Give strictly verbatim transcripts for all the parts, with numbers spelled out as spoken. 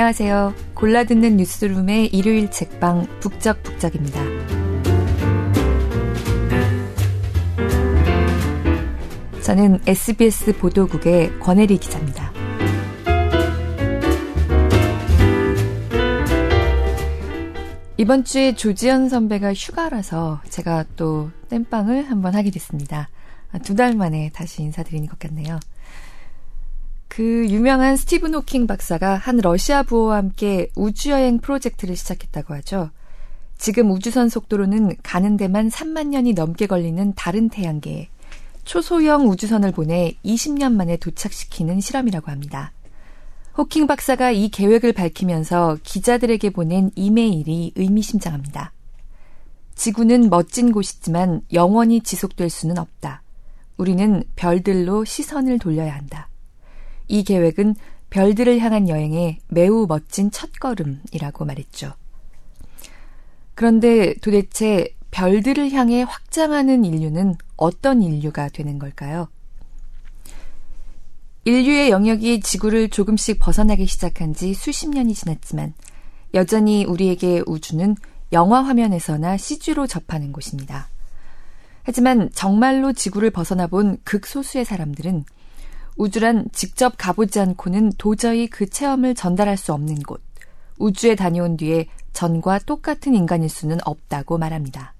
안녕하세요. 골라듣는 뉴스룸의 일요일 책방 북적북적입니다. 저는 에스비에스 보도국의 권혜리 기자입니다. 이번 주에 조지현 선배가 휴가라서 제가 또 땜빵을 한번 하게 됐습니다. 두 달 만에 다시 인사드리는 것 같네요. 그 유명한 스티븐 호킹 박사가 한 러시아 부호와 함께 우주여행 프로젝트를 시작했다고 하죠. 지금 우주선 속도로는 가는 데만 삼만 년이 넘게 걸리는 다른 태양계에 초소형 우주선을 보내 이십 년 만에 도착시키는 실험이라고 합니다. 호킹 박사가 이 계획을 밝히면서 기자들에게 보낸 이메일이 의미심장합니다. 지구는 멋진 곳이지만 영원히 지속될 수는 없다. 우리는 별들로 시선을 돌려야 한다. 이 계획은 별들을 향한 여행의 매우 멋진 첫걸음이라고 말했죠. 그런데 도대체 별들을 향해 확장하는 인류는 어떤 인류가 되는 걸까요? 인류의 영역이 지구를 조금씩 벗어나기 시작한 지 수십 년이 지났지만 여전히 우리에게 우주는 영화 화면에서나 씨지로 접하는 곳입니다. 하지만 정말로 지구를 벗어나 본 극소수의 사람들은 우주란 직접 가보지 않고는 도저히 그 체험을 전달할 수 없는 곳, 우주에 다녀온 뒤에 전과 똑같은 인간일 수는 없다고 말합니다.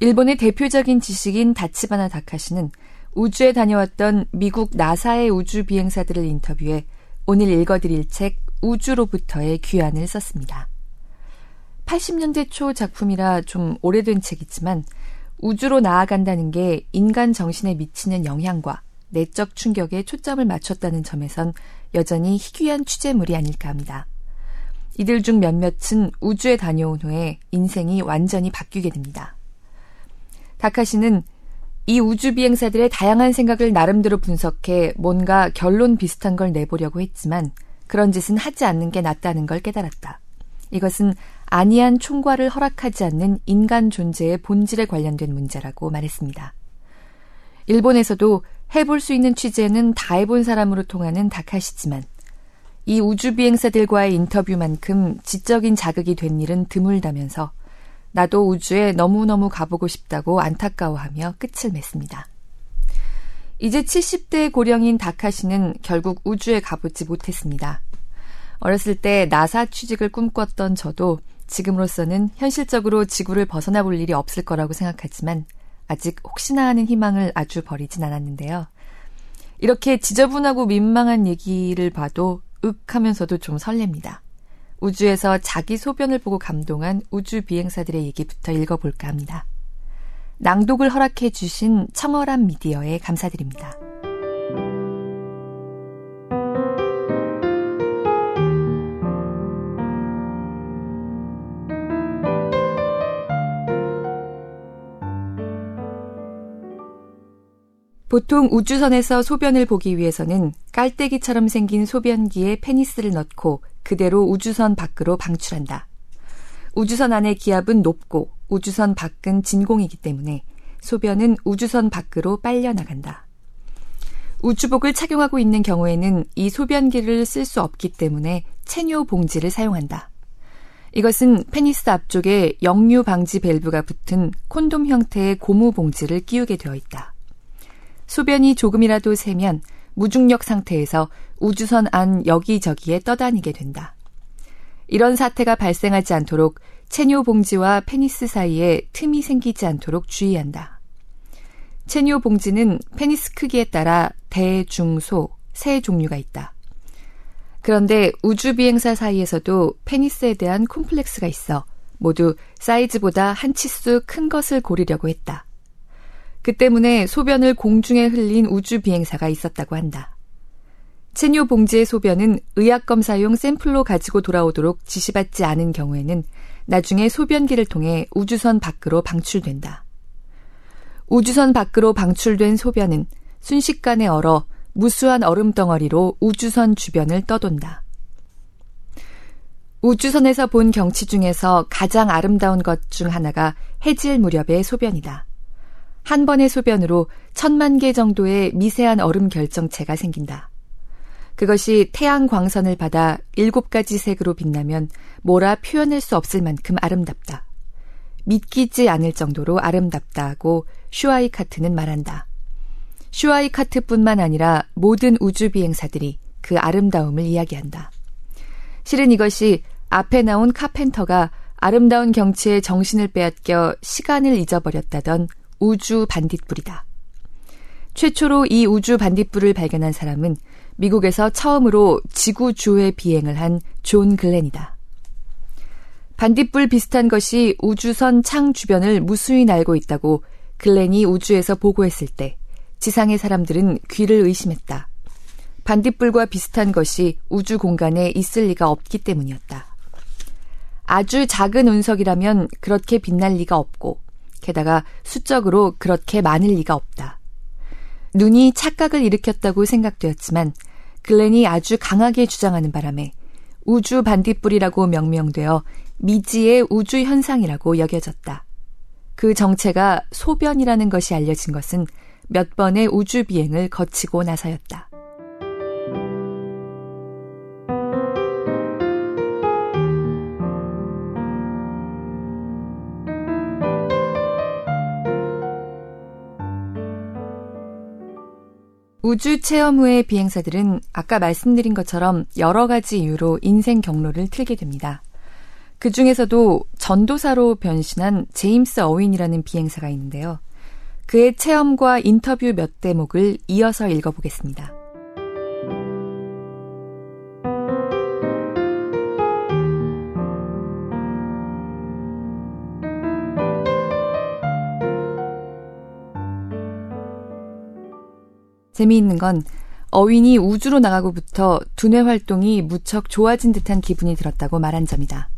일본의 대표적인 지식인 다치바나 다카시는 우주에 다녀왔던 미국 나사의 우주 비행사들을 인터뷰해 오늘 읽어드릴 책 우주로부터의 귀환을 썼습니다. 팔십 년대 초 작품이라 좀 오래된 책이지만 우주로 나아간다는 게 인간 정신에 미치는 영향과 내적 충격에 초점을 맞췄다는 점에선 여전히 희귀한 취재물이 아닐까 합니다. 이들 중 몇몇은 우주에 다녀온 후에 인생이 완전히 바뀌게 됩니다. 다카시는 이 우주 비행사들의 다양한 생각을 나름대로 분석해 뭔가 결론 비슷한 걸 내보려고 했지만 그런 짓은 하지 않는 게 낫다는 걸 깨달았다. 이것은 안이한 총괄을 허락하지 않는 인간 존재의 본질에 관련된 문제라고 말했습니다. 일본에서도 해볼 수 있는 취재는 다 해본 사람으로 통하는 다카시지만 이 우주비행사들과의 인터뷰만큼 지적인 자극이 된 일은 드물다면서 나도 우주에 너무너무 가보고 싶다고 안타까워하며 끝을 맺습니다. 이제 칠십 대 고령인 다카시는 결국 우주에 가보지 못했습니다. 어렸을 때 나사 취직을 꿈꿨던 저도 지금으로서는 현실적으로 지구를 벗어나 볼 일이 없을 거라고 생각하지만 아직 혹시나 하는 희망을 아주 버리진 않았는데요. 이렇게 지저분하고 민망한 얘기를 봐도 윽 하면서도 좀 설렙니다. 우주에서 자기 소변을 보고 감동한 우주 비행사들의 얘기부터 읽어볼까 합니다. 낭독을 허락해 주신 청어람 미디어에 감사드립니다. 보통 우주선에서 소변을 보기 위해서는 깔때기처럼 생긴 소변기에 페니스를 넣고 그대로 우주선 밖으로 방출한다. 우주선 안의 기압은 높고 우주선 밖은 진공이기 때문에 소변은 우주선 밖으로 빨려 나간다. 우주복을 착용하고 있는 경우에는 이 소변기를 쓸 수 없기 때문에 체뇨 봉지를 사용한다. 이것은 페니스 앞쪽에 역류 방지 밸브가 붙은 콘돔 형태의 고무 봉지를 끼우게 되어 있다. 소변이 조금이라도 새면 무중력 상태에서 우주선 안 여기저기에 떠다니게 된다. 이런 사태가 발생하지 않도록 체뇨 봉지와 페니스 사이에 틈이 생기지 않도록 주의한다. 체뇨 봉지는 페니스 크기에 따라 대, 중, 소, 세 종류가 있다. 그런데 우주비행사 사이에서도 페니스에 대한 콤플렉스가 있어 모두 사이즈보다 한 치수 큰 것을 고르려고 했다. 그 때문에 소변을 공중에 흘린 우주 비행사가 있었다고 한다. 체뇨 봉지의 소변은 의학검사용 샘플로 가지고 돌아오도록 지시받지 않은 경우에는 나중에 소변기를 통해 우주선 밖으로 방출된다. 우주선 밖으로 방출된 소변은 순식간에 얼어 무수한 얼음 덩어리로 우주선 주변을 떠돈다. 우주선에서 본 경치 중에서 가장 아름다운 것 중 하나가 해질 무렵의 소변이다. 한 번의 소변으로 천만 개 정도의 미세한 얼음 결정체가 생긴다. 그것이 태양 광선을 받아 일곱 가지 색으로 빛나면 뭐라 표현할 수 없을 만큼 아름답다. 믿기지 않을 정도로 아름답다고 슈아이카트는 말한다. 슈아이카트뿐만 아니라 모든 우주비행사들이 그 아름다움을 이야기한다. 실은 이것이 앞에 나온 카펜터가 아름다운 경치에 정신을 빼앗겨 시간을 잊어버렸다던 우주 반딧불이다. 최초로 이 우주 반딧불을 발견한 사람은 미국에서 처음으로 지구 주회 비행을 한 존 글렌이다. 반딧불 비슷한 것이 우주선 창 주변을 무수히 날고 있다고 글렌이 우주에서 보고했을 때 지상의 사람들은 귀를 의심했다. 반딧불과 비슷한 것이 우주 공간에 있을 리가 없기 때문이었다. 아주 작은 운석이라면 그렇게 빛날 리가 없고 게다가 수적으로 그렇게 많을 리가 없다. 눈이 착각을 일으켰다고 생각되었지만 글렌이 아주 강하게 주장하는 바람에 우주 반딧불이라고 명명되어 미지의 우주 현상이라고 여겨졌다. 그 정체가 소변이라는 것이 알려진 것은 몇 번의 우주 비행을 거치고 나서였다. 우주 체험 후의 비행사들은 아까 말씀드린 것처럼 여러 가지 이유로 인생 경로를 틀게 됩니다. 그 중에서도 전도사로 변신한 제임스 어윈이라는 비행사가 있는데요. 그의 체험과 인터뷰 몇 대목을 이어서 읽어보겠습니다. 재미있는 건 어윈이 우주로 나가고부터 두뇌 활동이 무척 좋아진 듯한 기분이 들었다고 말한 점이다.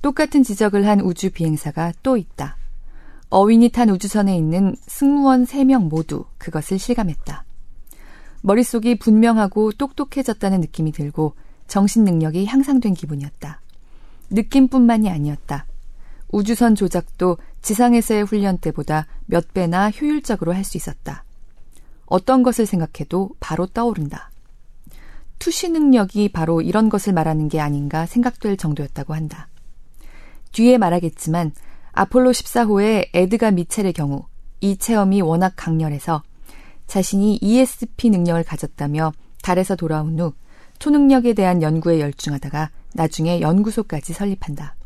똑같은 지적을 한 우주 비행사가 또 있다. 어윈이 탄 우주선에 있는 승무원 세 명 모두 그것을 실감했다. 머릿속이 분명하고 똑똑해졌다는 느낌이 들고 정신 능력이 향상된 기분이었다. 느낌뿐만이 아니었다. 우주선 조작도 지상에서의 훈련 때보다 몇 배나 효율적으로 할 수 있었다. 어떤 것을 생각해도 바로 떠오른다. 투시 능력이 바로 이런 것을 말하는 게 아닌가 생각될 정도였다고 한다. 뒤에 말하겠지만 아폴로 십사 호의 에드가 미첼의 경우 이 체험이 워낙 강렬해서 자신이 이에스피 능력을 가졌다며 달에서 돌아온 후 초능력에 대한 연구에 열중하다가 나중에 연구소까지 설립한다.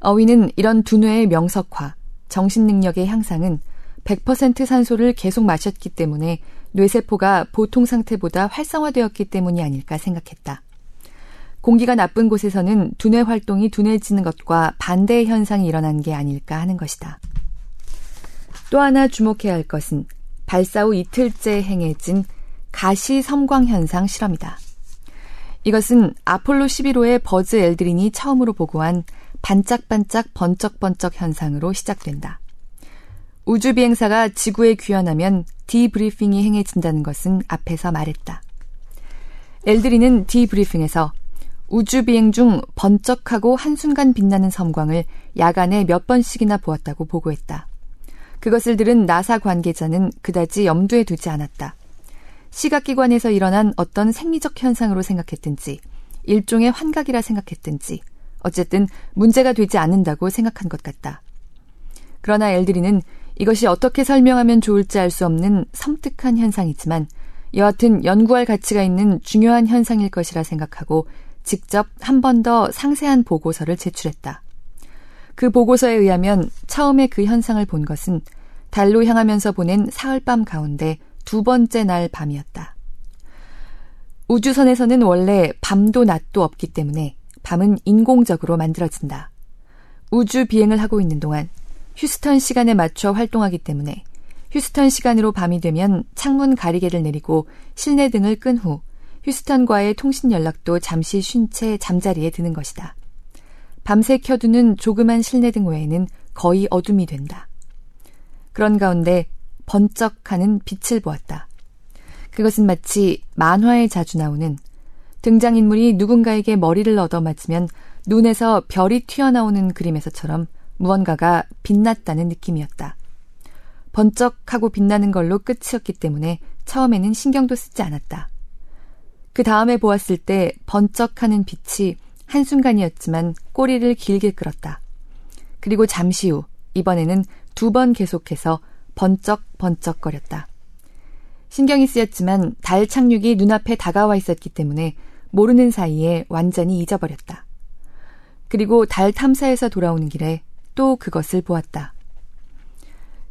어윈은 이런 두뇌의 명석화, 정신능력의 향상은 백 퍼센트 산소를 계속 마셨기 때문에 뇌세포가 보통 상태보다 활성화되었기 때문이 아닐까 생각했다. 공기가 나쁜 곳에서는 두뇌 활동이 둔해지는 것과 반대의 현상이 일어난 게 아닐까 하는 것이다. 또 하나 주목해야 할 것은 발사 후 이틀째 행해진 가시 섬광 현상 실험이다. 이것은 아폴로 십일 호의 버즈 엘드린이 처음으로 보고한 반짝반짝 번쩍번쩍 현상으로 시작된다. 우주비행사가 지구에 귀환하면 디브리핑이 행해진다는 것은 앞에서 말했다. 엘드린은 디브리핑에서 우주비행 중 번쩍하고 한순간 빛나는 섬광을 야간에 몇 번씩이나 보았다고 보고했다. 그것을 들은 나사 관계자는 그다지 염두에 두지 않았다. 시각기관에서 일어난 어떤 생리적 현상으로 생각했든지 일종의 환각이라 생각했든지 어쨌든 문제가 되지 않는다고 생각한 것 같다. 그러나 엘드린은 이것이 어떻게 설명하면 좋을지 알 수 없는 섬뜩한 현상이지만 여하튼 연구할 가치가 있는 중요한 현상일 것이라 생각하고 직접 한 번 더 상세한 보고서를 제출했다. 그 보고서에 의하면 처음에 그 현상을 본 것은 달로 향하면서 보낸 사흘밤 가운데 두 번째 날 밤이었다. 우주선에서는 원래 밤도 낮도 없기 때문에 밤은 인공적으로 만들어진다. 우주 비행을 하고 있는 동안 휴스턴 시간에 맞춰 활동하기 때문에 휴스턴 시간으로 밤이 되면 창문 가리개를 내리고 실내 등을 끈 후 휴스턴과의 통신 연락도 잠시 쉰 채 잠자리에 드는 것이다. 밤새 켜두는 조그만 실내 등 외에는 거의 어둠이 된다. 그런 가운데 번쩍하는 빛을 보았다. 그것은 마치 만화에 자주 나오는 등장인물이 누군가에게 머리를 얻어맞으면 눈에서 별이 튀어나오는 그림에서처럼 무언가가 빛났다는 느낌이었다. 번쩍하고 빛나는 걸로 끝이었기 때문에 처음에는 신경도 쓰지 않았다. 그 다음에 보았을 때 번쩍하는 빛이 한순간이었지만 꼬리를 길게 끌었다. 그리고 잠시 후 이번에는 두 번 계속해서 번쩍번쩍거렸다. 신경이 쓰였지만 달 착륙이 눈앞에 다가와 있었기 때문에 모르는 사이에 완전히 잊어버렸다. 그리고 달 탐사에서 돌아오는 길에 또 그것을 보았다.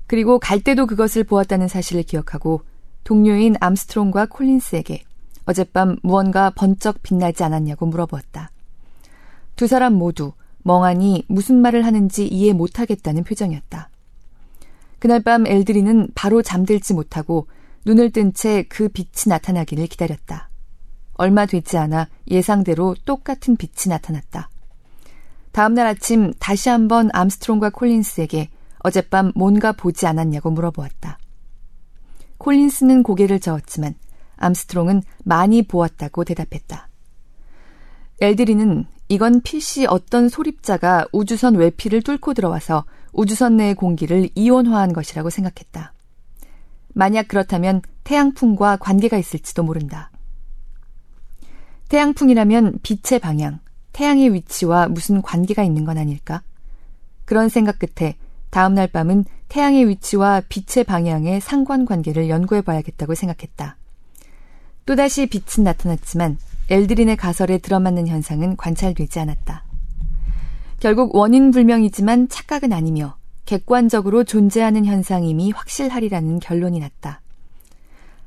그리고 갈 때도 그것을 보았다는 사실을 기억하고 동료인 암스트롱과 콜린스에게 어젯밤 무언가 번쩍 빛나지 않았냐고 물어보았다. 두 사람 모두 멍하니 무슨 말을 하는지 이해 못하겠다는 표정이었다. 그날 밤 엘드린은 바로 잠들지 못하고 눈을 뜬 채 그 빛이 나타나기를 기다렸다. 얼마 되지 않아 예상대로 똑같은 빛이 나타났다. 다음날 아침 다시 한번 암스트롱과 콜린스에게 어젯밤 뭔가 보지 않았냐고 물어보았다. 콜린스는 고개를 저었지만 암스트롱은 많이 보았다고 대답했다. 엘드린은 이건 필시 어떤 소립자가 우주선 외피를 뚫고 들어와서 우주선 내의 공기를 이온화한 것이라고 생각했다. 만약 그렇다면 태양풍과 관계가 있을지도 모른다. 태양풍이라면 빛의 방향, 태양의 위치와 무슨 관계가 있는 건 아닐까? 그런 생각 끝에 다음날 밤은 태양의 위치와 빛의 방향의 상관관계를 연구해봐야겠다고 생각했다. 또다시 빛은 나타났지만 엘드린의 가설에 들어맞는 현상은 관찰되지 않았다. 결국 원인 불명이지만 착각은 아니며 객관적으로 존재하는 현상임이 확실하리라는 결론이 났다.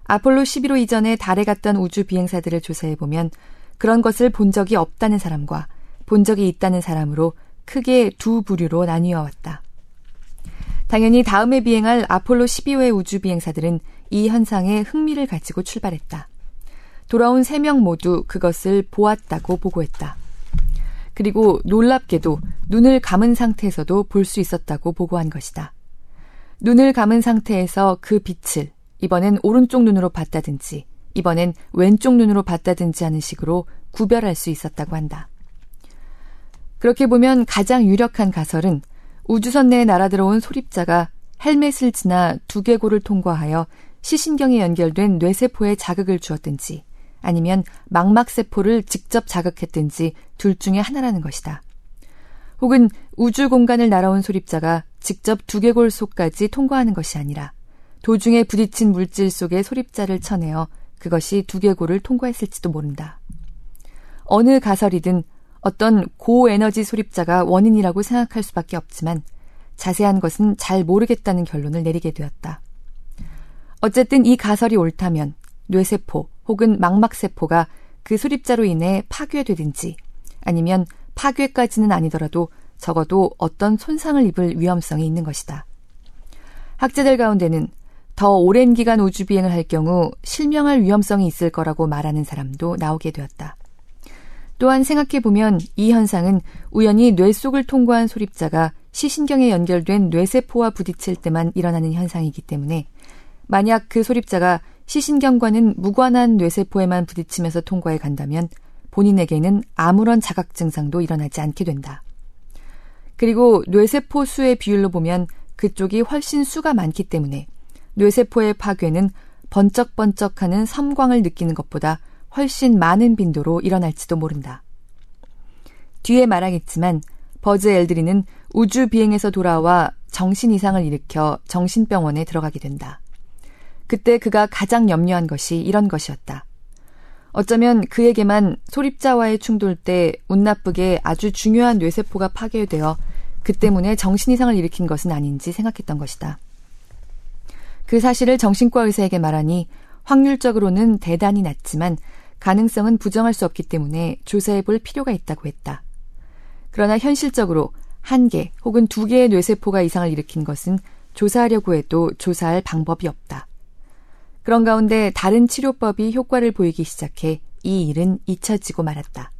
아폴로 십일 호 이전에 달에 갔던 우주 비행사들을 조사해보면 그런 것을 본 적이 없다는 사람과 본 적이 있다는 사람으로 크게 두 부류로 나뉘어 왔다. 당연히 다음에 비행할 아폴로 십이 호의 우주 비행사들은 이 현상에 흥미를 가지고 출발했다. 돌아온 세 명 모두 그것을 보았다고 보고했다. 그리고 놀랍게도 눈을 감은 상태에서도 볼 수 있었다고 보고한 것이다. 눈을 감은 상태에서 그 빛을 이번엔 오른쪽 눈으로 봤다든지 이번엔 왼쪽 눈으로 봤다든지 하는 식으로 구별할 수 있었다고 한다. 그렇게 보면 가장 유력한 가설은 우주선 내에 날아들어온 소립자가 헬멧을 지나 두개골을 통과하여 시신경에 연결된 뇌세포에 자극을 주었든지 아니면 망막세포를 직접 자극했든지 둘 중에 하나라는 것이다. 혹은 우주 공간을 날아온 소립자가 직접 두개골 속까지 통과하는 것이 아니라 도중에 부딪힌 물질 속에 소립자를 쳐내어 그것이 두개골을 통과했을지도 모른다. 어느 가설이든 어떤 고에너지 소립자가 원인이라고 생각할 수밖에 없지만 자세한 것은 잘 모르겠다는 결론을 내리게 되었다. 어쨌든 이 가설이 옳다면 뇌세포 혹은 망막세포가 그 소립자로 인해 파괴되든지 아니면 파괴까지는 아니더라도 적어도 어떤 손상을 입을 위험성이 있는 것이다. 학자들 가운데는 더 오랜 기간 우주비행을 할 경우 실명할 위험성이 있을 거라고 말하는 사람도 나오게 되었다. 또한 생각해보면 이 현상은 우연히 뇌 속을 통과한 소립자가 시신경에 연결된 뇌세포와 부딪힐 때만 일어나는 현상이기 때문에 만약 그 소립자가 시신경과는 무관한 뇌세포에만 부딪히면서 통과해 간다면 본인에게는 아무런 자각 증상도 일어나지 않게 된다. 그리고 뇌세포 수의 비율로 보면 그쪽이 훨씬 수가 많기 때문에 뇌세포의 파괴는 번쩍번쩍하는 섬광을 느끼는 것보다 훨씬 많은 빈도로 일어날지도 모른다. 뒤에 말하겠지만 버즈 엘드린은 우주 비행에서 돌아와 정신 이상을 일으켜 정신병원에 들어가게 된다. 그때 그가 가장 염려한 것이 이런 것이었다. 어쩌면 그에게만 소립자와의 충돌 때 운 나쁘게 아주 중요한 뇌세포가 파괴되어 그 때문에 정신 이상을 일으킨 것은 아닌지 생각했던 것이다. 그 사실을 정신과 의사에게 말하니 확률적으로는 대단히 낮지만 가능성은 부정할 수 없기 때문에 조사해볼 필요가 있다고 했다. 그러나 현실적으로 한 개 혹은 두 개의 뇌세포가 이상을 일으킨 것은 조사하려고 해도 조사할 방법이 없다. 그런 가운데 다른 치료법이 효과를 보이기 시작해 이 일은 잊혀지고 말았다.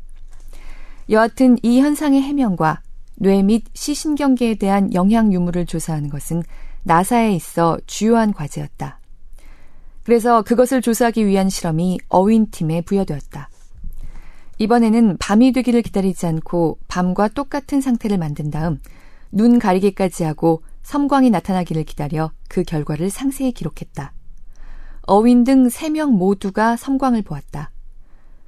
여하튼 이 현상의 해명과 뇌 및 시신경계에 대한 영향 유무를 조사하는 것은 나사에 있어 주요한 과제였다. 그래서 그것을 조사하기 위한 실험이 어윈팀에 부여되었다. 이번에는 밤이 되기를 기다리지 않고 밤과 똑같은 상태를 만든 다음 눈 가리기까지 하고 섬광이 나타나기를 기다려 그 결과를 상세히 기록했다. 어윈 등 세 명 모두가 섬광을 보았다.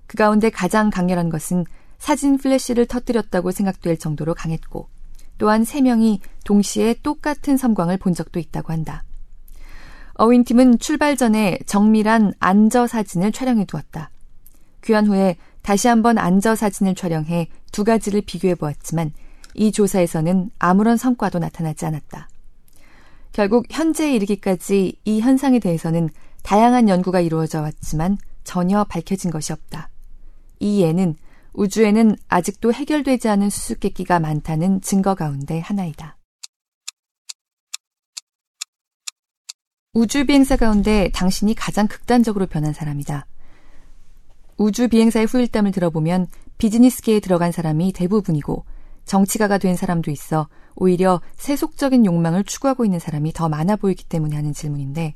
그 가운데 가장 강렬한 것은 사진 플래시를 터뜨렸다고 생각될 정도로 강했고 또한 세 명이 동시에 똑같은 섬광을 본 적도 있다고 한다. 어윈 팀은 출발 전에 정밀한 안저 사진을 촬영해 두었다. 귀환 후에 다시 한번 안저 사진을 촬영해 두 가지를 비교해 보았지만 이 조사에서는 아무런 성과도 나타나지 않았다. 결국 현재에 이르기까지 이 현상에 대해서는 다양한 연구가 이루어져 왔지만 전혀 밝혀진 것이 없다. 이 예는 우주에는 아직도 해결되지 않은 수수께끼가 많다는 증거 가운데 하나이다. 우주 비행사 가운데 당신이 가장 극단적으로 변한 사람이다. 우주 비행사의 후일담을 들어보면 비즈니스계에 들어간 사람이 대부분이고 정치가가 된 사람도 있어 오히려 세속적인 욕망을 추구하고 있는 사람이 더 많아 보이기 때문에 하는 질문인데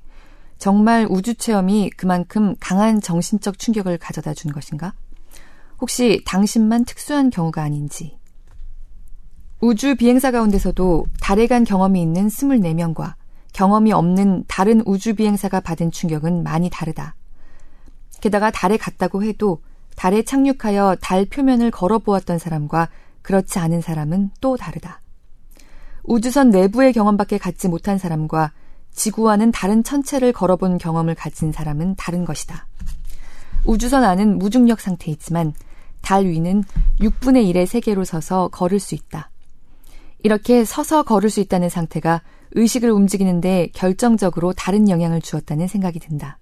정말 우주 체험이 그만큼 강한 정신적 충격을 가져다 준 것인가? 혹시 당신만 특수한 경우가 아닌지. 우주 비행사 가운데서도 달에 간 경험이 있는 스물네 명과 경험이 없는 다른 우주 비행사가 받은 충격은 많이 다르다. 게다가 달에 갔다고 해도 달에 착륙하여 달 표면을 걸어보았던 사람과 그렇지 않은 사람은 또 다르다. 우주선 내부의 경험밖에 갖지 못한 사람과 지구와는 다른 천체를 걸어본 경험을 가진 사람은 다른 것이다. 우주선 안은 무중력 상태이지만 달 위는 육분의 일의 세계로 서서 걸을 수 있다. 이렇게 서서 걸을 수 있다는 상태가 의식을 움직이는데 결정적으로 다른 영향을 주었다는 생각이 든다.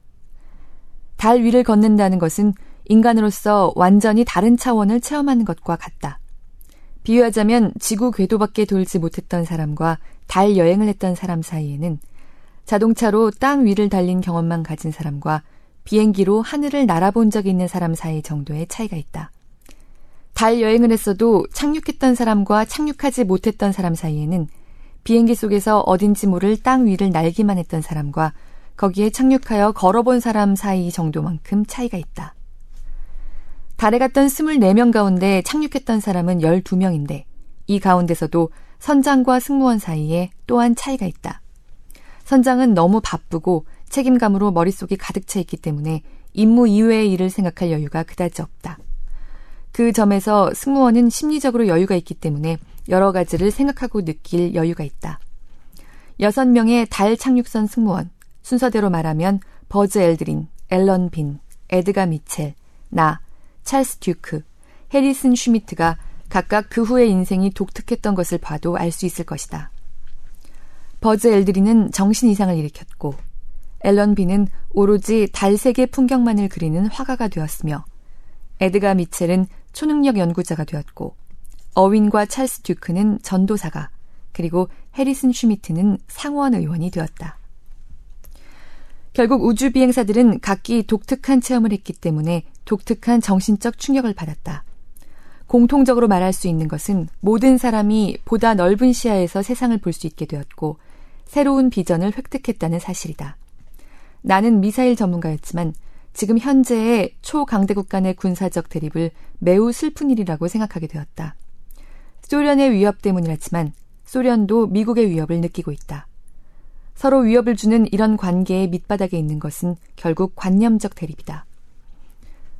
달 위를 걷는다는 것은 인간으로서 완전히 다른 차원을 체험하는 것과 같다. 비유하자면 지구 궤도밖에 돌지 못했던 사람과 달 여행을 했던 사람 사이에는 자동차로 땅 위를 달린 경험만 가진 사람과 비행기로 하늘을 날아본 적이 있는 사람 사이 정도의 차이가 있다. 달 여행을 했어도 착륙했던 사람과 착륙하지 못했던 사람 사이에는 비행기 속에서 어딘지 모를 땅 위를 날기만 했던 사람과 거기에 착륙하여 걸어본 사람 사이 정도만큼 차이가 있다. 달에 갔던 스물네 명 가운데 착륙했던 사람은 열두 명인데 이 가운데서도 선장과 승무원 사이에 또한 차이가 있다. 선장은 너무 바쁘고 책임감으로 머릿속이 가득 차 있기 때문에 임무 이외의 일을 생각할 여유가 그다지 없다. 그 점에서 승무원은 심리적으로 여유가 있기 때문에 여러 가지를 생각하고 느낄 여유가 있다. 여섯 명의 달 착륙선 승무원, 순서대로 말하면 버즈 엘드린, 앨런 빈, 에드가 미첼, 나, 찰스 듀크, 해리슨 슈미트가 각각 그 후의 인생이 독특했던 것을 봐도 알 수 있을 것이다. 버즈 엘드린은 정신 이상을 일으켰고 앨런 빈은 오로지 달색의 풍경만을 그리는 화가가 되었으며 에드가 미첼은 초능력 연구자가 되었고 어윈과 찰스 듀크는 전도사가 그리고 해리슨 슈미트는 상원 의원이 되었다. 결국 우주 비행사들은 각기 독특한 체험을 했기 때문에 독특한 정신적 충격을 받았다. 공통적으로 말할 수 있는 것은 모든 사람이 보다 넓은 시야에서 세상을 볼 수 있게 되었고 새로운 비전을 획득했다는 사실이다. 나는 미사일 전문가였지만 지금 현재의 초강대국 간의 군사적 대립을 매우 슬픈 일이라고 생각하게 되었다. 소련의 위협 때문이라지만 소련도 미국의 위협을 느끼고 있다. 서로 위협을 주는 이런 관계의 밑바닥에 있는 것은 결국 관념적 대립이다.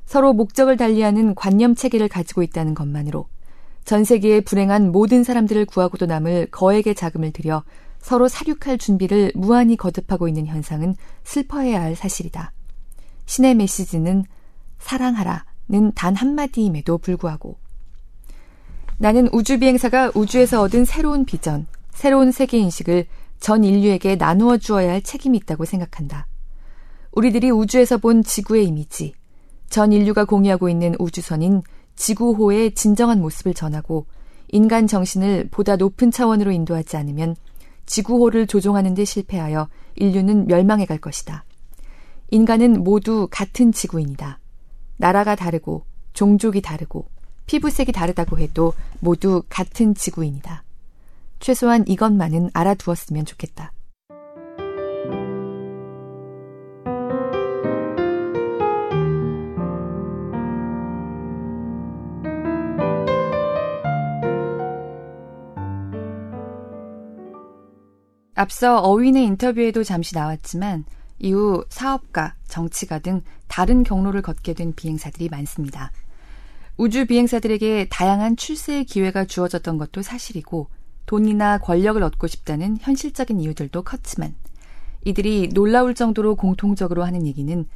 서로 목적을 달리하는 관념 체계를 가지고 있다는 것만으로 전 세계의 불행한 모든 사람들을 구하고도 남을 거액의 자금을 들여 서로 사륙할 준비를 무한히 거듭하고 있는 현상은 슬퍼해야 할 사실이다. 신의 메시지는 사랑하라는 단 한마디임에도 불구하고 나는 우주비행사가 우주에서 얻은 새로운 비전, 새로운 세계인식을 전 인류에게 나누어 주어야 할 책임이 있다고 생각한다. 우리들이 우주에서 본 지구의 이미지, 전 인류가 공유하고 있는 우주선인 지구호의 진정한 모습을 전하고 인간 정신을 보다 높은 차원으로 인도하지 않으면 지구호를 조종하는 데 실패하여 인류는 멸망해 갈 것이다. 인간은 모두 같은 지구인이다. 나라가 다르고 종족이 다르고 피부색이 다르다고 해도 모두 같은 지구인이다. 최소한 이것만은 알아두었으면 좋겠다. 앞서 어윈의 인터뷰에도 잠시 나왔지만 이후 사업가, 정치가 등 다른 경로를 걷게 된 비행사들이 많습니다. 우주 비행사들에게 다양한 출세의 기회가 주어졌던 것도 사실이고 돈이나 권력을 얻고 싶다는 현실적인 이유들도 컸지만 이들이 놀라울 정도로 공통적으로 하는 얘기는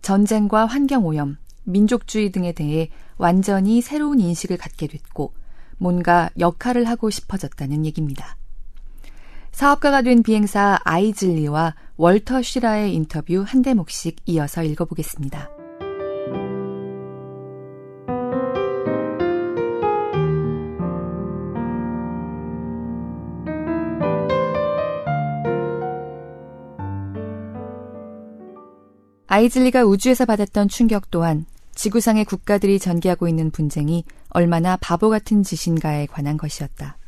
전쟁과 환경오염, 민족주의 등에 대해 완전히 새로운 인식을 갖게 됐고 뭔가 역할을 하고 싶어졌다는 얘기입니다. 사업가가 된 비행사 아이즐리와 월터 쉬라의 인터뷰 한 대목씩 이어서 읽어보겠습니다. 아이즐리가 우주에서 받았던 충격 또한 지구상의 국가들이 전개하고 있는 분쟁이 얼마나 바보 같은 짓인가에 관한 것이었다.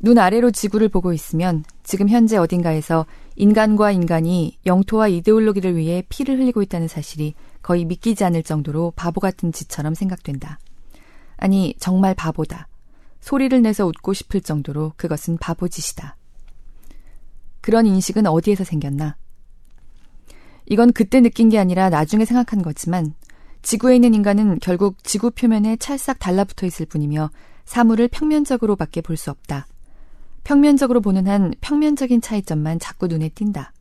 눈 아래로 지구를 보고 있으면 지금 현재 어딘가에서 인간과 인간이 영토와 이데올로기를 위해 피를 흘리고 있다는 사실이 거의 믿기지 않을 정도로 바보 같은 짓처럼 생각된다. 아니, 정말 바보다. 소리를 내서 웃고 싶을 정도로 그것은 바보 짓이다. 그런 인식은 어디에서 생겼나? 이건 그때 느낀 게 아니라 나중에 생각한 거지만 지구에 있는 인간은 결국 지구 표면에 찰싹 달라붙어 있을 뿐이며 사물을 평면적으로밖에 볼 수 없다. 평면적으로 보는 한 평면적인 차이점만 자꾸 눈에 띈다.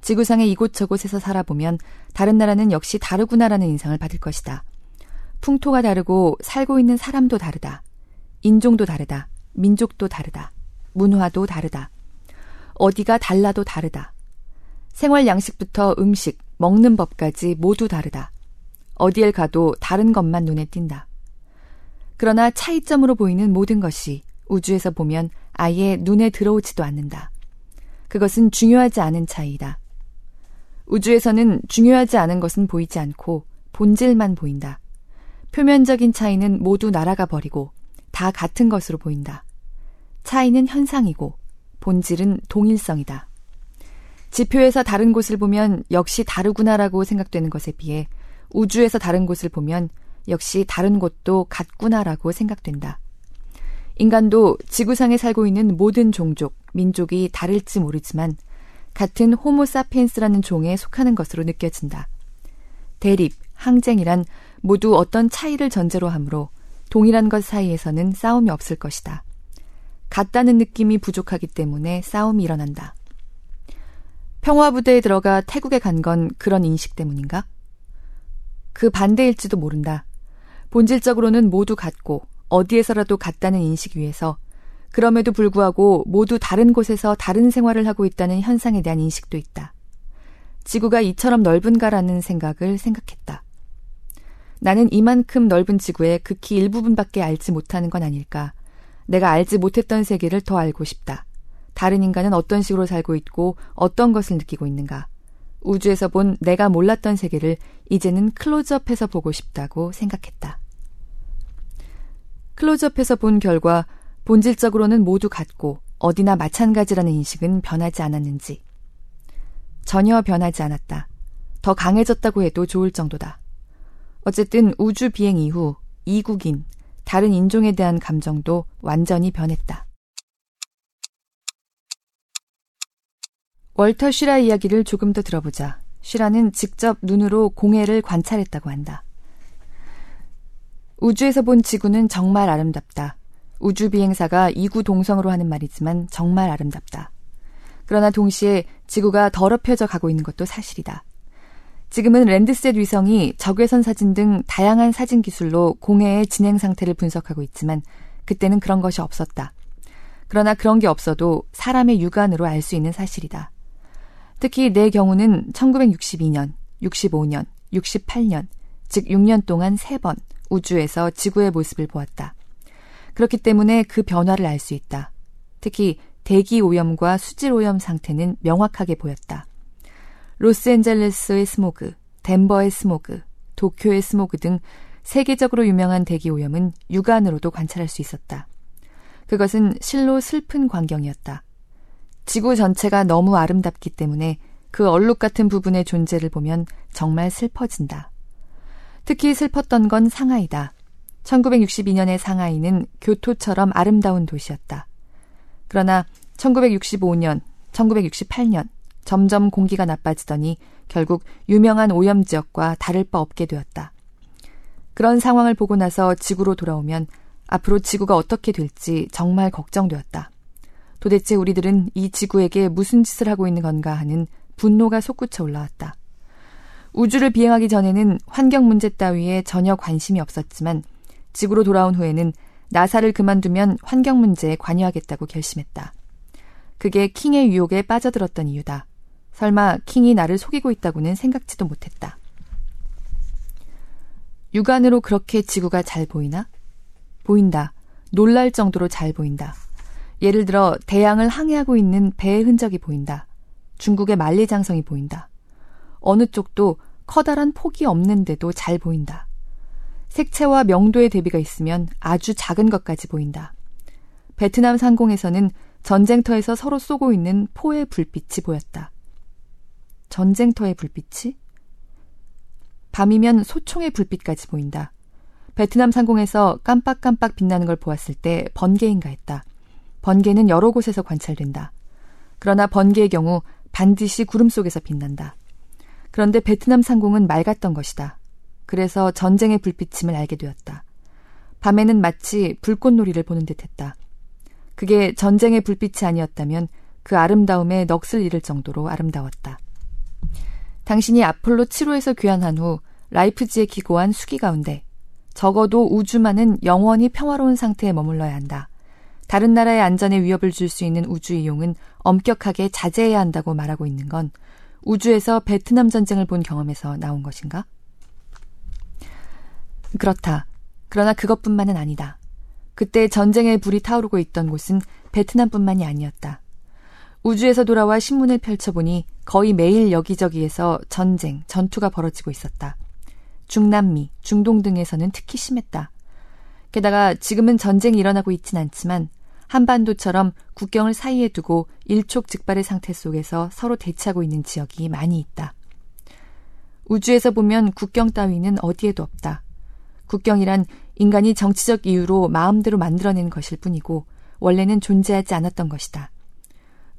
지구상의 이곳저곳에서 살아보면 다른 나라는 역시 다르구나라는 인상을 받을 것이다. 풍토가 다르고 살고 있는 사람도 다르다. 인종도 다르다. 민족도 다르다. 문화도 다르다. 어디가 달라도 다르다. 생활 양식부터 음식, 먹는 법까지 모두 다르다. 어디에 가도 다른 것만 눈에 띈다. 그러나 차이점으로 보이는 모든 것이 우주에서 보면 아예 눈에 들어오지도 않는다. 그것은 중요하지 않은 차이다. 우주에서는 중요하지 않은 것은 보이지 않고 본질만 보인다. 표면적인 차이는 모두 날아가 버리고 다 같은 것으로 보인다. 차이는 현상이고 본질은 동일성이다. 지표에서 다른 곳을 보면 역시 다르구나라고 생각되는 것에 비해 우주에서 다른 곳을 보면 역시 다른 곳도 같구나라고 생각된다. 인간도 지구상에 살고 있는 모든 종족, 민족이 다를지 모르지만 같은 호모사피엔스라는 종에 속하는 것으로 느껴진다. 대립, 항쟁이란 모두 어떤 차이를 전제로 하므로 동일한 것 사이에서는 싸움이 없을 것이다. 같다는 느낌이 부족하기 때문에 싸움이 일어난다. 평화부대에 들어가 태국에 간 건 그런 인식 때문인가? 그 반대일지도 모른다. 본질적으로는 모두 같고 어디에서라도 같다는 인식 위에서 그럼에도 불구하고 모두 다른 곳에서 다른 생활을 하고 있다는 현상에 대한 인식도 있다. 지구가 이처럼 넓은가라는 생각을 생각했다. 나는 이만큼 넓은 지구의 극히 일부분밖에 알지 못하는 건 아닐까. 내가 알지 못했던 세계를 더 알고 싶다. 다른 인간은 어떤 식으로 살고 있고 어떤 것을 느끼고 있는가. 우주에서 본 내가 몰랐던 세계를 이제는 클로즈업해서 보고 싶다고 생각했다. 클로즈업해서 본 결과 본질적으로는 모두 같고 어디나 마찬가지라는 인식은 변하지 않았는지. 전혀 변하지 않았다. 더 강해졌다고 해도 좋을 정도다. 어쨌든 우주 비행 이후 이국인, 다른 인종에 대한 감정도 완전히 변했다. 월터 쉬라 이야기를 조금 더 들어보자. 쉬라는 직접 눈으로 공해를 관찰했다고 한다. 우주에서 본 지구는 정말 아름답다. 우주 비행사가 이구 동성으로 하는 말이지만 정말 아름답다. 그러나 동시에 지구가 더럽혀져 가고 있는 것도 사실이다. 지금은 랜드셋 위성이 적외선 사진 등 다양한 사진 기술로 공해의 진행 상태를 분석하고 있지만 그때는 그런 것이 없었다. 그러나 그런 게 없어도 사람의 육안으로 알 수 있는 사실이다. 특히 내 경우는 천구백육십이 년, 육십오 년, 육십팔 년, 즉 육 년 동안 세 번 우주에서 지구의 모습을 보았다. 그렇기 때문에 그 변화를 알 수 있다. 특히 대기오염과 수질오염 상태는 명확하게 보였다. 로스앤젤레스의 스모그, 덴버의 스모그, 도쿄의 스모그 등 세계적으로 유명한 대기오염은 육안으로도 관찰할 수 있었다. 그것은 실로 슬픈 광경이었다. 지구 전체가 너무 아름답기 때문에 그 얼룩 같은 부분의 존재를 보면 정말 슬퍼진다. 특히 슬펐던 건 상하이다. 천구백육십이 년의 상하이는 교토처럼 아름다운 도시였다. 그러나 천구백육십오 년, 천구백육십팔 년, 점점 공기가 나빠지더니 결국 유명한 오염지역과 다를 바 없게 되었다. 그런 상황을 보고 나서 지구로 돌아오면 앞으로 지구가 어떻게 될지 정말 걱정되었다. 도대체 우리들은 이 지구에게 무슨 짓을 하고 있는 건가 하는 분노가 솟구쳐 올라왔다. 우주를 비행하기 전에는 환경 문제 따위에 전혀 관심이 없었지만 지구로 돌아온 후에는 나사를 그만두면 환경 문제에 관여하겠다고 결심했다. 그게 킹의 유혹에 빠져들었던 이유다. 설마 킹이 나를 속이고 있다고는 생각지도 못했다. 육안으로 그렇게 지구가 잘 보이나? 보인다. 놀랄 정도로 잘 보인다. 예를 들어 대양을 항해하고 있는 배의 흔적이 보인다. 중국의 만리장성이 보인다. 어느 쪽도 커다란 폭이 없는데도 잘 보인다. 색채와 명도의 대비가 있으면 아주 작은 것까지 보인다. 베트남 상공에서는 전쟁터에서 서로 쏘고 있는 포의 불빛이 보였다. 전쟁터의 불빛이? 밤이면 소총의 불빛까지 보인다. 베트남 상공에서 깜빡깜빡 빛나는 걸 보았을 때 번개인가 했다. 번개는 여러 곳에서 관찰된다. 그러나 번개의 경우 반드시 구름 속에서 빛난다. 그런데 베트남 상공은 맑았던 것이다. 그래서 전쟁의 불빛임을 알게 되었다. 밤에는 마치 불꽃놀이를 보는 듯했다. 그게 전쟁의 불빛이 아니었다면 그 아름다움에 넋을 잃을 정도로 아름다웠다. 당신이 아폴로 칠 호에서 귀환한 후 라이프지에 기고한 수기 가운데 적어도 우주만은 영원히 평화로운 상태에 머물러야 한다. 다른 나라의 안전에 위협을 줄 수 있는 우주 이용은 엄격하게 자제해야 한다고 말하고 있는 건 우주에서 베트남 전쟁을 본 경험에서 나온 것인가? 그렇다. 그러나 그것뿐만은 아니다. 그때 전쟁의 불이 타오르고 있던 곳은 베트남뿐만이 아니었다. 우주에서 돌아와 신문을 펼쳐보니 거의 매일 여기저기에서 전쟁, 전투가 벌어지고 있었다. 중남미, 중동 등에서는 특히 심했다. 게다가 지금은 전쟁이 일어나고 있진 않지만 한반도처럼 국경을 사이에 두고 일촉즉발의 상태 속에서 서로 대치하고 있는 지역이 많이 있다. 우주에서 보면 국경 따위는 어디에도 없다. 국경이란 인간이 정치적 이유로 마음대로 만들어낸 것일 뿐이고 원래는 존재하지 않았던 것이다.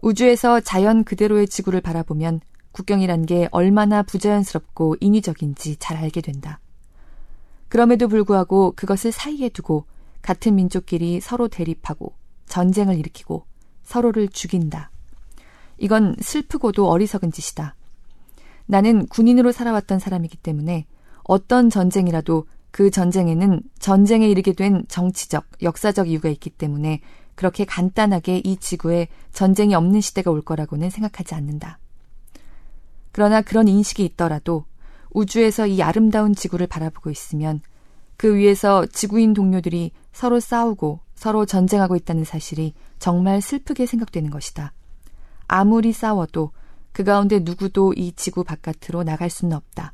우주에서 자연 그대로의 지구를 바라보면 국경이란 게 얼마나 부자연스럽고 인위적인지 잘 알게 된다. 그럼에도 불구하고 그것을 사이에 두고 같은 민족끼리 서로 대립하고 전쟁을 일으키고 서로를 죽인다. 이건 슬프고도 어리석은 짓이다. 나는 군인으로 살아왔던 사람이기 때문에 어떤 전쟁이라도 그 전쟁에는 전쟁에 이르게 된 정치적, 역사적 이유가 있기 때문에 그렇게 간단하게 이 지구에 전쟁이 없는 시대가 올 거라고는 생각하지 않는다. 그러나 그런 인식이 있더라도 우주에서 이 아름다운 지구를 바라보고 있으면 그 위에서 지구인 동료들이 서로 싸우고 서로 전쟁하고 있다는 사실이 정말 슬프게 생각되는 것이다. 아무리 싸워도 그 가운데 누구도 이 지구 바깥으로 나갈 수는 없다.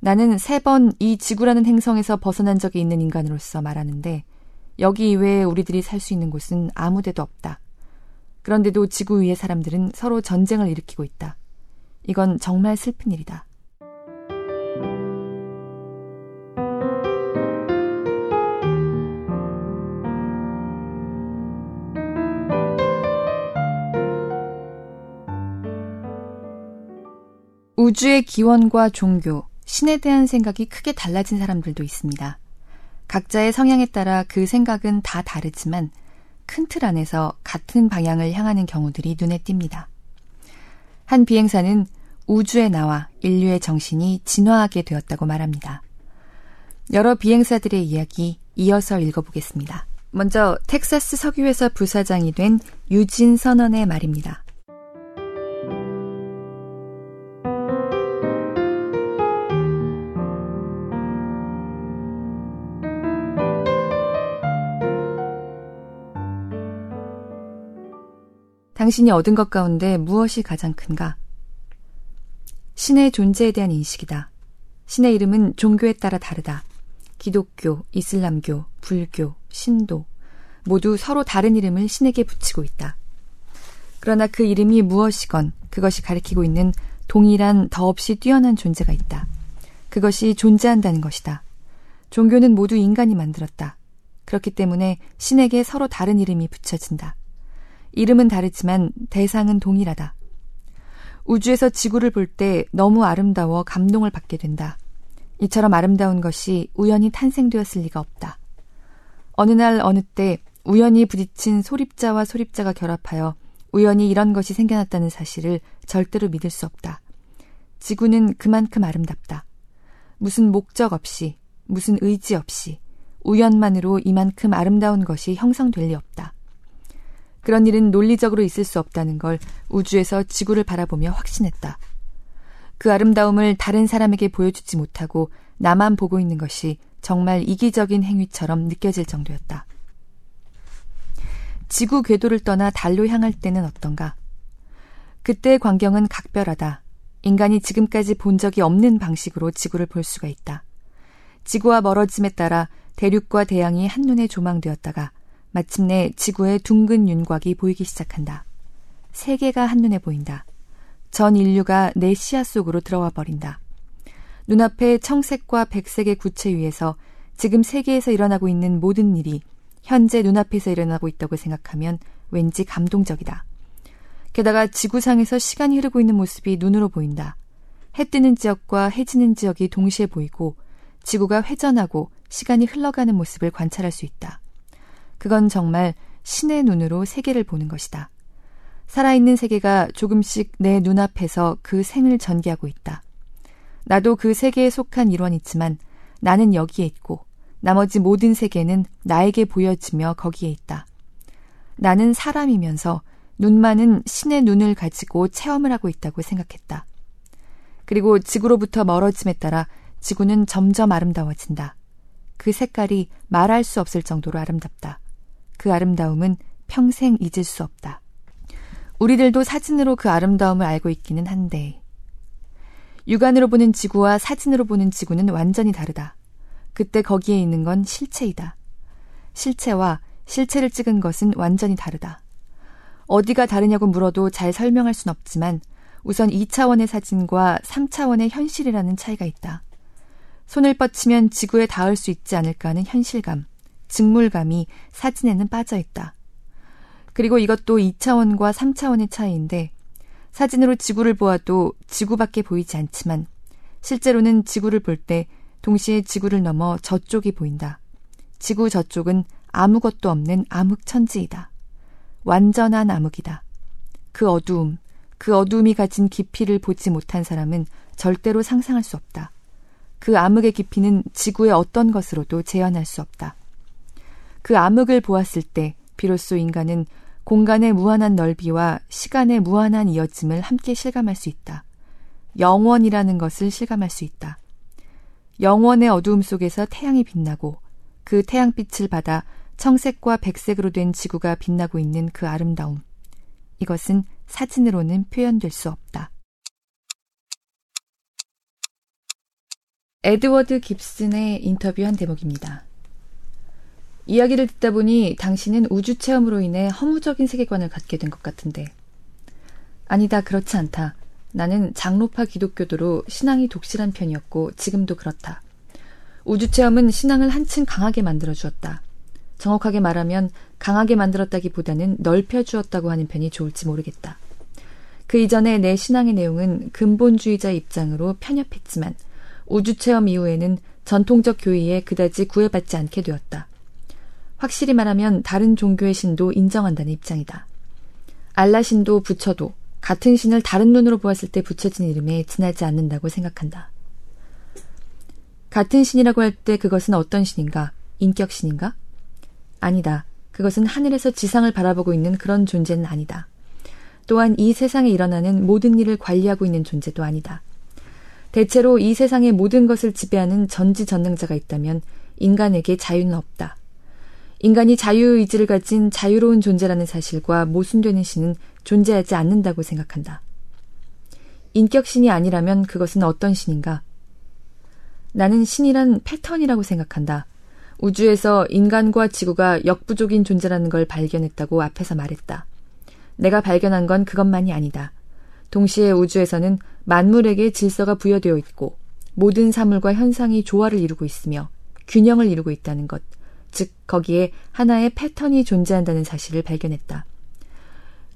나는 세 번 이 지구라는 행성에서 벗어난 적이 있는 인간으로서 말하는데 여기 이외에 우리들이 살 수 있는 곳은 아무 데도 없다. 그런데도 지구 위의 사람들은 서로 전쟁을 일으키고 있다. 이건 정말 슬픈 일이다. 우주의 기원과 종교, 신에 대한 생각이 크게 달라진 사람들도 있습니다. 각자의 성향에 따라 그 생각은 다 다르지만 큰 틀 안에서 같은 방향을 향하는 경우들이 눈에 띕니다. 한 비행사는 우주에 나와 인류의 정신이 진화하게 되었다고 말합니다. 여러 비행사들의 이야기 이어서 읽어보겠습니다. 먼저 텍사스 석유회사 부사장이 된 유진 선원의 말입니다. 당신이 얻은 것 가운데 무엇이 가장 큰가? 신의 존재에 대한 인식이다. 신의 이름은 종교에 따라 다르다. 기독교, 이슬람교, 불교, 신도 모두 서로 다른 이름을 신에게 붙이고 있다. 그러나 그 이름이 무엇이건 그것이 가리키고 있는 동일한 더없이 뛰어난 존재가 있다. 그것이 존재한다는 것이다. 종교는 모두 인간이 만들었다. 그렇기 때문에 신에게 서로 다른 이름이 붙여진다. 이름은 다르지만 대상은 동일하다. 우주에서 지구를 볼 때 너무 아름다워 감동을 받게 된다. 이처럼 아름다운 것이 우연히 탄생되었을 리가 없다. 어느 날 어느 때 우연히 부딪힌 소립자와 소립자가 결합하여 우연히 이런 것이 생겨났다는 사실을 절대로 믿을 수 없다. 지구는 그만큼 아름답다. 무슨 목적 없이, 무슨 의지 없이 우연만으로 이만큼 아름다운 것이 형성될 리 없다. 그런 일은 논리적으로 있을 수 없다는 걸 우주에서 지구를 바라보며 확신했다. 그 아름다움을 다른 사람에게 보여주지 못하고 나만 보고 있는 것이 정말 이기적인 행위처럼 느껴질 정도였다. 지구 궤도를 떠나 달로 향할 때는 어떤가? 그때의 광경은 각별하다. 인간이 지금까지 본 적이 없는 방식으로 지구를 볼 수가 있다. 지구와 멀어짐에 따라 대륙과 대양이 한눈에 조망되었다가 마침내 지구의 둥근 윤곽이 보이기 시작한다. 세계가 한눈에 보인다. 전 인류가 내 시야 속으로 들어와 버린다. 눈앞에 청색과 백색의 구체 위에서 지금 세계에서 일어나고 있는 모든 일이 현재 눈앞에서 일어나고 있다고 생각하면 왠지 감동적이다. 게다가 지구상에서 시간이 흐르고 있는 모습이 눈으로 보인다. 해 뜨는 지역과 해 지는 지역이 동시에 보이고 지구가 회전하고 시간이 흘러가는 모습을 관찰할 수 있다. 그건 정말 신의 눈으로 세계를 보는 것이다. 살아있는 세계가 조금씩 내 눈앞에서 그 생을 전개하고 있다. 나도 그 세계에 속한 일원이지만 나는 여기에 있고 나머지 모든 세계는 나에게 보여지며 거기에 있다. 나는 사람이면서 눈만은 신의 눈을 가지고 체험을 하고 있다고 생각했다. 그리고 지구로부터 멀어짐에 따라 지구는 점점 아름다워진다. 그 색깔이 말할 수 없을 정도로 아름답다. 그 아름다움은 평생 잊을 수 없다. 우리들도 사진으로 그 아름다움을 알고 있기는 한데 육안으로 보는 지구와 사진으로 보는 지구는 완전히 다르다. 그때 거기에 있는 건 실체이다. 실체와 실체를 찍은 것은 완전히 다르다. 어디가 다르냐고 물어도 잘 설명할 순 없지만 우선 이 차원의 사진과 삼 차원의 현실이라는 차이가 있다. 손을 뻗치면 지구에 닿을 수 있지 않을까 하는 현실감, 직물감이 사진에는 빠져있다. 그리고 이것도 이 차원과 삼 차원의 차이인데 사진으로 지구를 보아도 지구밖에 보이지 않지만 실제로는 지구를 볼 때 동시에 지구를 넘어 저쪽이 보인다. 지구 저쪽은 아무것도 없는 암흑천지이다. 완전한 암흑이다. 그 어두움, 그 어두움이 가진 깊이를 보지 못한 사람은 절대로 상상할 수 없다. 그 암흑의 깊이는 지구의 어떤 것으로도 재현할 수 없다. 그 암흑을 보았을 때 비로소 인간은 공간의 무한한 넓이와 시간의 무한한 이어짐을 함께 실감할 수 있다. 영원이라는 것을 실감할 수 있다. 영원의 어두움 속에서 태양이 빛나고 그 태양빛을 받아 청색과 백색으로 된 지구가 빛나고 있는 그 아름다움. 이것은 사진으로는 표현될 수 없다. 에드워드 깁슨의 인터뷰한 대목입니다. 이야기를 듣다 보니 당신은 우주 체험으로 인해 허무적인 세계관을 갖게 된 것 같은데 아니다, 그렇지 않다. 나는 장로파 기독교도로 신앙이 독실한 편이었고 지금도 그렇다. 우주 체험은 신앙을 한층 강하게 만들어주었다. 정확하게 말하면 강하게 만들었다기보다는 넓혀주었다고 하는 편이 좋을지 모르겠다. 그 이전에 내 신앙의 내용은 근본주의자 입장으로 편협했지만 우주 체험 이후에는 전통적 교의에 그다지 구애받지 않게 되었다. 확실히 말하면 다른 종교의 신도 인정한다는 입장이다. 알라 신도 부처도 같은 신을 다른 눈으로 보았을 때 붙여진 이름에 지나지 않는다고 생각한다. 같은 신이라고 할 때 그것은 어떤 신인가? 인격신인가? 아니다. 그것은 하늘에서 지상을 바라보고 있는 그런 존재는 아니다. 또한 이 세상에 일어나는 모든 일을 관리하고 있는 존재도 아니다. 대체로 이 세상의 모든 것을 지배하는 전지전능자가 있다면 인간에게 자유는 없다. 인간이 자유의지를 가진 자유로운 존재라는 사실과 모순되는 신은 존재하지 않는다고 생각한다. 인격신이 아니라면 그것은 어떤 신인가? 나는 신이란 패턴이라고 생각한다. 우주에서 인간과 지구가 역부족인 존재라는 걸 발견했다고 앞에서 말했다. 내가 발견한 건 그것만이 아니다. 동시에 우주에서는 만물에게 질서가 부여되어 있고 모든 사물과 현상이 조화를 이루고 있으며 균형을 이루고 있다는 것, 즉 거기에 하나의 패턴이 존재한다는 사실을 발견했다.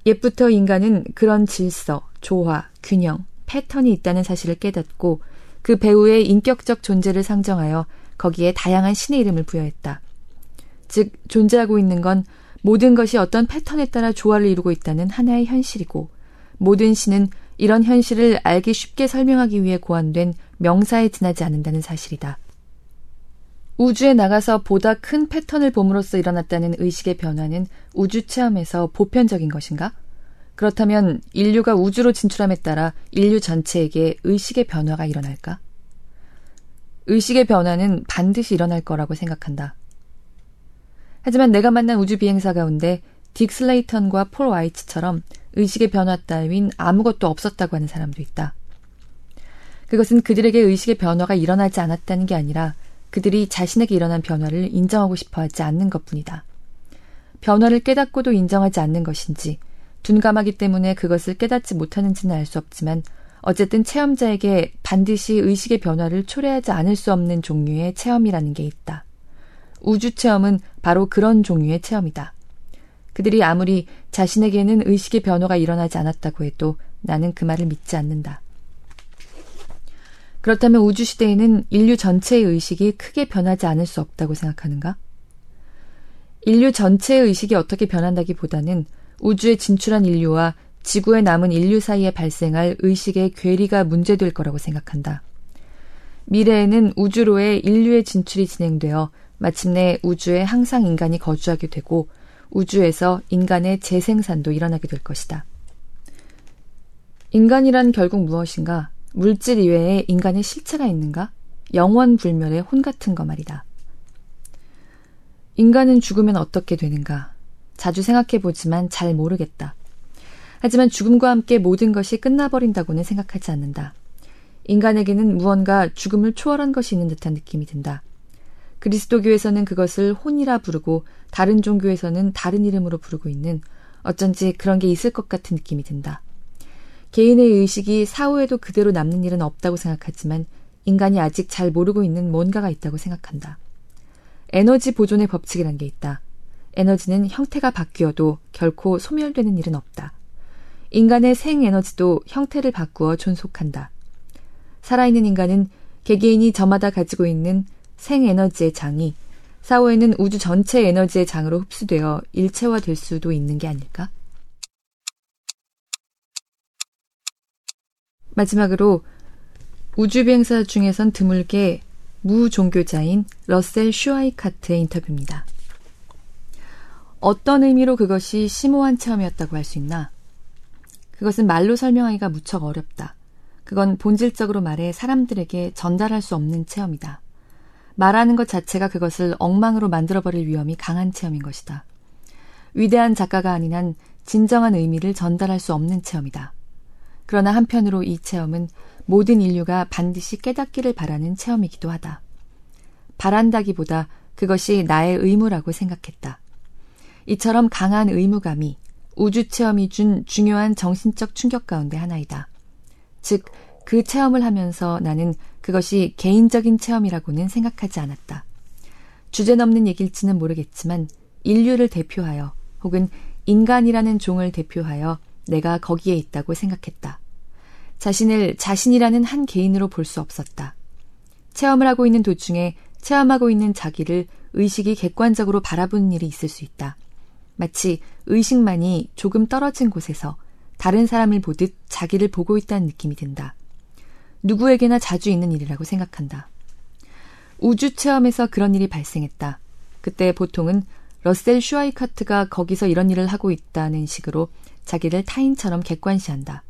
옛부터 인간은 그런 질서, 조화, 균형, 패턴이 있다는 사실을 깨닫고 그 배우의 인격적 존재를 상정하여 거기에 다양한 신의 이름을 부여했다. 즉, 존재하고 있는 건 모든 것이 어떤 패턴에 따라 조화를 이루고 있다는 하나의 현실이고 모든 신은 이런 현실을 알기 쉽게 설명하기 위해 고안된 명사에 지나지 않는다는 사실이다. 우주에 나가서 보다 큰 패턴을 봄으로써 일어났다는 의식의 변화는 우주 체험에서 보편적인 것인가? 그렇다면 인류가 우주로 진출함에 따라 인류 전체에게 의식의 변화가 일어날까? 의식의 변화는 반드시 일어날 거라고 생각한다. 하지만 내가 만난 우주 비행사 가운데 딕 슬레이턴과 폴 와이츠처럼 의식의 변화 따윈 아무것도 없었다고 하는 사람도 있다. 그것은 그들에게 의식의 변화가 일어나지 않았다는 게 아니라 그들이 자신에게 일어난 변화를 인정하고 싶어 하지 않는 것뿐이다. 변화를 깨닫고도 인정하지 않는 것인지 둔감하기 때문에 그것을 깨닫지 못하는지는 알 수 없지만 어쨌든 체험자에게 반드시 의식의 변화를 초래하지 않을 수 없는 종류의 체험이라는 게 있다. 우주 체험은 바로 그런 종류의 체험이다. 그들이 아무리 자신에게는 의식의 변화가 일어나지 않았다고 해도 나는 그 말을 믿지 않는다. 그렇다면 우주시대에는 인류 전체의 의식이 크게 변하지 않을 수 없다고 생각하는가? 인류 전체의 의식이 어떻게 변한다기보다는 우주에 진출한 인류와 지구에 남은 인류 사이에 발생할 의식의 괴리가 문제될 거라고 생각한다. 미래에는 우주로의 인류의 진출이 진행되어 마침내 우주에 항상 인간이 거주하게 되고 우주에서 인간의 재생산도 일어나게 될 것이다. 인간이란 결국 무엇인가? 물질 이외에 인간의 실체가 있는가? 영원불멸의 혼 같은 거 말이다. 인간은 죽으면 어떻게 되는가? 자주 생각해보지만 잘 모르겠다. 하지만 죽음과 함께 모든 것이 끝나버린다고는 생각하지 않는다. 인간에게는 무언가 죽음을 초월한 것이 있는 듯한 느낌이 든다. 그리스도교에서는 그것을 혼이라 부르고 다른 종교에서는 다른 이름으로 부르고 있는 어쩐지 그런 게 있을 것 같은 느낌이 든다. 개인의 의식이 사후에도 그대로 남는 일은 없다고 생각하지만 인간이 아직 잘 모르고 있는 뭔가가 있다고 생각한다. 에너지 보존의 법칙이란 게 있다. 에너지는 형태가 바뀌어도 결코 소멸되는 일은 없다. 인간의 생에너지도 형태를 바꾸어 존속한다. 살아있는 인간은 개개인이 저마다 가지고 있는 생에너지의 장이 사후에는 우주 전체 에너지의 장으로 흡수되어 일체화될 수도 있는 게 아닐까? 마지막으로 우주비행사 중에선 드물게 무종교자인 러셀 슈아이카트의 인터뷰입니다. 어떤 의미로 그것이 심오한 체험이었다고 할 수 있나? 그것은 말로 설명하기가 무척 어렵다. 그건 본질적으로 말해 사람들에게 전달할 수 없는 체험이다. 말하는 것 자체가 그것을 엉망으로 만들어버릴 위험이 강한 체험인 것이다. 위대한 작가가 아닌 한 진정한 의미를 전달할 수 없는 체험이다. 그러나 한편으로 이 체험은 모든 인류가 반드시 깨닫기를 바라는 체험이기도 하다. 바란다기보다 그것이 나의 의무라고 생각했다. 이처럼 강한 의무감이 우주 체험이 준 중요한 정신적 충격 가운데 하나이다. 즉, 그 체험을 하면서 나는 그것이 개인적인 체험이라고는 생각하지 않았다. 주제 넘는 얘기일지는 모르겠지만 인류를 대표하여 혹은 인간이라는 종을 대표하여 내가 거기에 있다고 생각했다. 자신을 자신이라는 한 개인으로 볼 수 없었다. 체험을 하고 있는 도중에 체험하고 있는 자기를 의식이 객관적으로 바라보는 일이 있을 수 있다. 마치 의식만이 조금 떨어진 곳에서 다른 사람을 보듯 자기를 보고 있다는 느낌이 든다. 누구에게나 자주 있는 일이라고 생각한다. 우주 체험에서 그런 일이 발생했다. 그때 보통은 러셀 슈아이카트가 거기서 이런 일을 하고 있다는 식으로 자기를 타인처럼 객관시한다.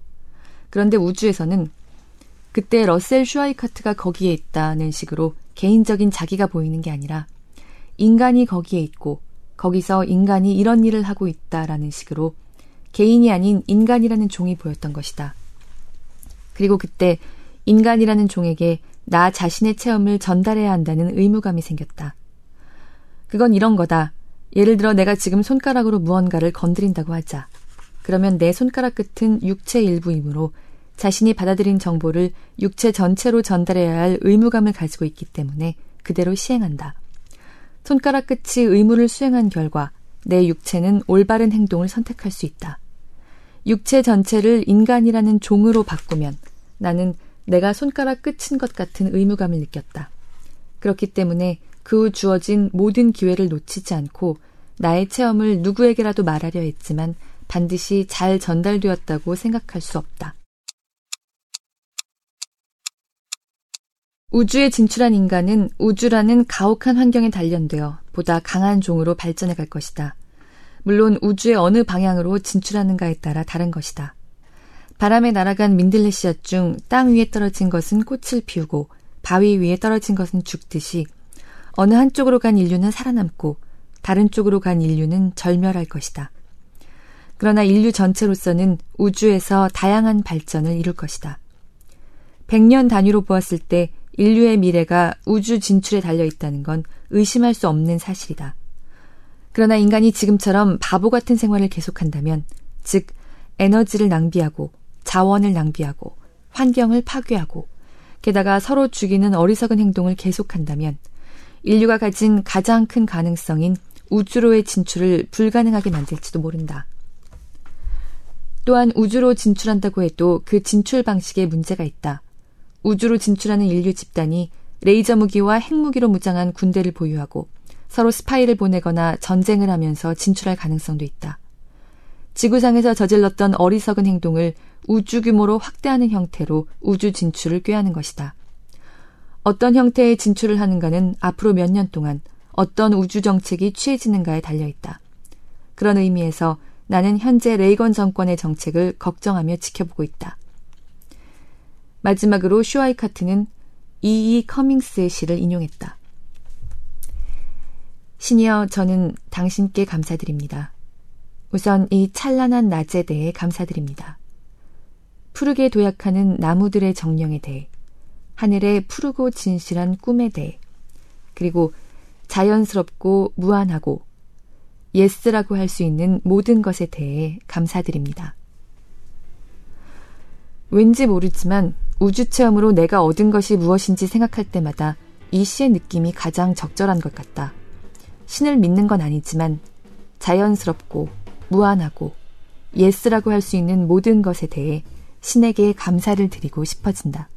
그런데 우주에서는 그때 러셀 슈아이카트가 거기에 있다는 식으로 개인적인 자기가 보이는 게 아니라 인간이 거기에 있고 거기서 인간이 이런 일을 하고 있다라는 식으로 개인이 아닌 인간이라는 종이 보였던 것이다. 그리고 그때 인간이라는 종에게 나 자신의 체험을 전달해야 한다는 의무감이 생겼다. 그건 이런 거다. 예를 들어 내가 지금 손가락으로 무언가를 건드린다고 하자. 그러면 내 손가락 끝은 육체 일부이므로 자신이 받아들인 정보를 육체 전체로 전달해야 할 의무감을 가지고 있기 때문에 그대로 시행한다. 손가락 끝이 의무를 수행한 결과 내 육체는 올바른 행동을 선택할 수 있다. 육체 전체를 인간이라는 종으로 바꾸면 나는 내가 손가락 끝인 것 같은 의무감을 느꼈다. 그렇기 때문에 그 후 주어진 모든 기회를 놓치지 않고 나의 체험을 누구에게라도 말하려 했지만 반드시 잘 전달되었다고 생각할 수 없다. 우주에 진출한 인간은 우주라는 가혹한 환경에 단련되어 보다 강한 종으로 발전해 갈 것이다. 물론 우주의 어느 방향으로 진출하는가에 따라 다른 것이다. 바람에 날아간 민들레씨앗 중 땅 위에 떨어진 것은 꽃을 피우고 바위 위에 떨어진 것은 죽듯이 어느 한쪽으로 간 인류는 살아남고 다른 쪽으로 간 인류는 절멸할 것이다. 그러나 인류 전체로서는 우주에서 다양한 발전을 이룰 것이다. 백 년 단위로 보았을 때 인류의 미래가 우주 진출에 달려있다는 건 의심할 수 없는 사실이다. 그러나 인간이 지금처럼 바보 같은 생활을 계속한다면, 즉 에너지를 낭비하고 자원을 낭비하고 환경을 파괴하고 게다가 서로 죽이는 어리석은 행동을 계속한다면 인류가 가진 가장 큰 가능성인 우주로의 진출을 불가능하게 만들지도 모른다. 또한 우주로 진출한다고 해도 그 진출 방식에 문제가 있다. 우주로 진출하는 인류 집단이 레이저 무기와 핵무기로 무장한 군대를 보유하고 서로 스파이를 보내거나 전쟁을 하면서 진출할 가능성도 있다. 지구상에서 저질렀던 어리석은 행동을 우주 규모로 확대하는 형태로 우주 진출을 꾀하는 것이다. 어떤 형태의 진출을 하는가는 앞으로 몇 년 동안 어떤 우주 정책이 취해지는가에 달려있다. 그런 의미에서 나는 현재 레이건 정권의 정책을 걱정하며 지켜보고 있다. 마지막으로 슈와이카트는 이이 커밍스의 시를 인용했다. 신이여, 저는 당신께 감사드립니다. 우선 이 찬란한 낮에 대해 감사드립니다. 푸르게 도약하는 나무들의 정령에 대해, 하늘의 푸르고 진실한 꿈에 대해, 그리고 자연스럽고 무한하고 예스라고 할 수 있는 모든 것에 대해 감사드립니다. 왠지 모르지만 우주 체험으로 내가 얻은 것이 무엇인지 생각할 때마다 이 시의 느낌이 가장 적절한 것 같다. 신을 믿는 건 아니지만 자연스럽고 무한하고 예스라고 할 수 있는 모든 것에 대해 신에게 감사를 드리고 싶어진다.